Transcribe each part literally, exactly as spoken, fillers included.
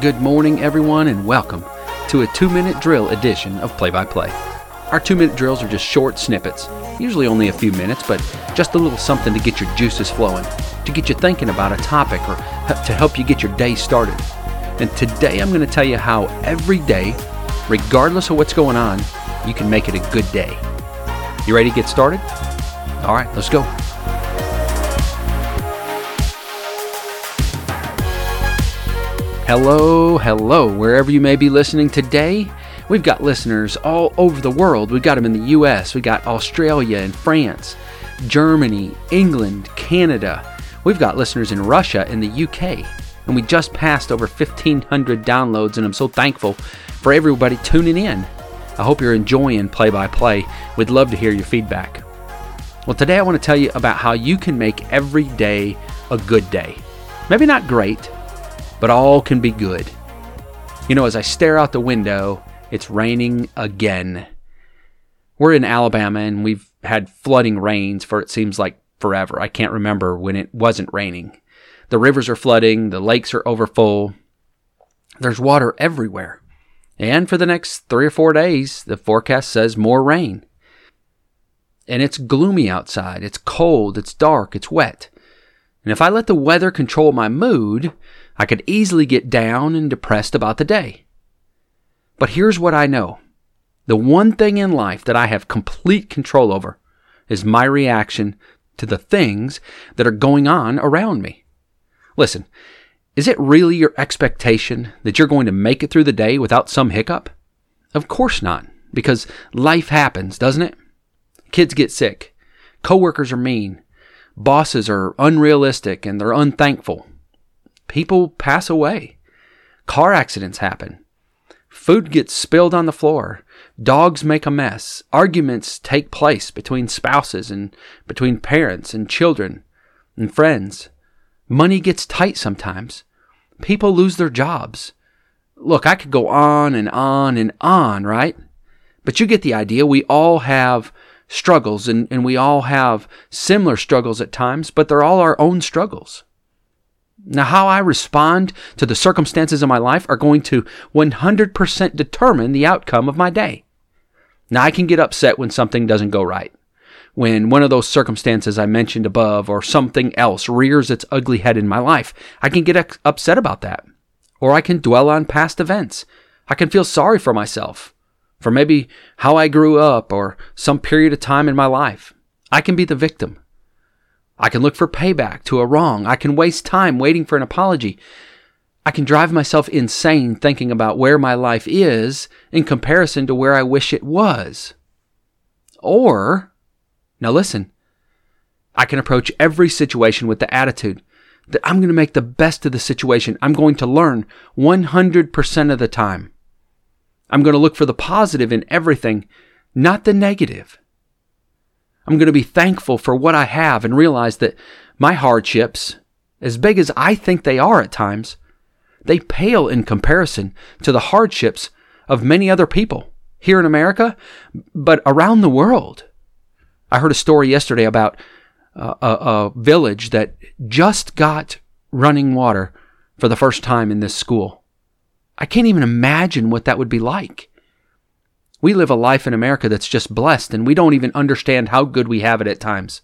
Good morning, everyone, and welcome to a two-minute drill edition of Play by Play. Our two-minute drills are just short snippets, usually only a few minutes, but just a little something to get your juices flowing, to get you thinking about a topic, or to help you get your day started. And today I'm going to tell you how every day, regardless of what's going on, you can make it a good day. You ready to get started? All right, let's go. Hello, hello, wherever you may be listening today. We've got listeners all over the world. We've got them in the U S, we got Australia and France, Germany, England, Canada. We've got listeners in Russia and the U K. And we just passed over fifteen hundred downloads, and I'm so thankful for everybody tuning in. I hope you're enjoying Play by Play. We'd love to hear your feedback. Well, today I want to tell you about how you can make every day a good day. Maybe not great, but all can be good. You know, as I stare out the window, it's raining again. We're in Alabama, and we've had flooding rains for it seems like forever. I can't remember when it wasn't raining. The rivers are flooding, the lakes are overfull. There's water everywhere. And for the next three or four days, the forecast says more rain. And it's gloomy outside, it's cold, it's dark, it's wet. And if I let the weather control my mood, I could easily get down and depressed about the day. But here's what I know. The one thing in life that I have complete control over is my reaction to the things that are going on around me. Listen, is it really your expectation that you're going to make it through the day without some hiccup? Of course not, because life happens, doesn't it? Kids get sick, coworkers are mean, bosses are unrealistic and they're unthankful. People pass away. Car accidents happen. Food gets spilled on the floor. Dogs make a mess. Arguments take place between spouses and between parents and children and friends. Money gets tight sometimes. People lose their jobs. Look, I could go on and on and on, right? But you get the idea. We all have struggles, and, and we all have similar struggles at times, but they're all our own struggles. Now, how I respond to the circumstances of my life are going to one hundred percent determine the outcome of my day. Now, I can get upset when something doesn't go right, when one of those circumstances I mentioned above or something else rears its ugly head in my life. I can get upset about that, or I can dwell on past events. I can feel sorry for myself, for maybe how I grew up or some period of time in my life. I can be the victim. I can look for payback to a wrong. I can waste time waiting for an apology. I can drive myself insane thinking about where my life is in comparison to where I wish it was. Or, now listen, I can approach every situation with the attitude that I'm going to make the best of the situation. I'm going to learn one hundred percent of the time. I'm going to look for the positive in everything, not the negative. I'm going to be thankful for what I have and realize that my hardships, as big as I think they are at times, they pale in comparison to the hardships of many other people here in America, but around the world. I heard a story yesterday about uh, a, a village that just got running water for the first time in this school. I can't even imagine what that would be like. We live a life in America that's just blessed, and we don't even understand how good we have it at times.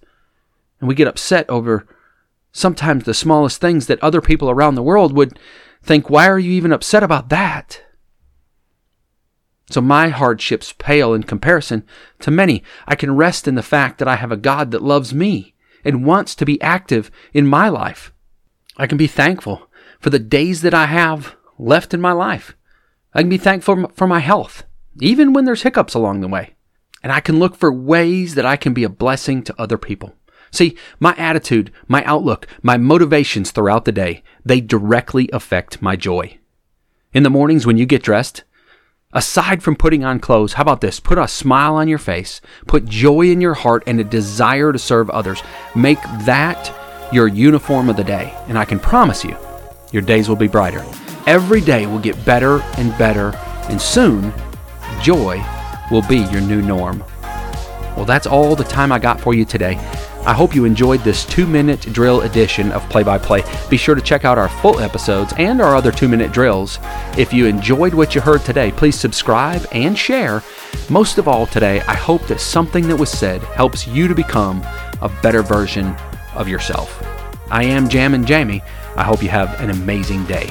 And we get upset over sometimes the smallest things that other people around the world would think, why are you even upset about that? So my hardships pale in comparison to many. I can rest in the fact that I have a God that loves me and wants to be active in my life. I can be thankful for the days that I have left in my life. I can be thankful for my health, even when there's hiccups along the way. And I can look for ways that I can be a blessing to other people. See, my attitude, my outlook, my motivations throughout the day, they directly affect my joy. In the mornings when you get dressed, aside from putting on clothes, how about this? Put a smile on your face, put joy in your heart, and a desire to serve others. Make that your uniform of the day. And I can promise you, your days will be brighter. Every day will get better and better, and soon, joy will be your new norm. Well, that's all the time I got for you today. I hope you enjoyed this two-minute drill edition of Play by Play. Be sure to check out our full episodes and our other two-minute drills. If you enjoyed what you heard today, please subscribe and share. Most of all today, I hope that something that was said helps you to become a better version of yourself. I am Jammin' Jamie. I hope you have an amazing day.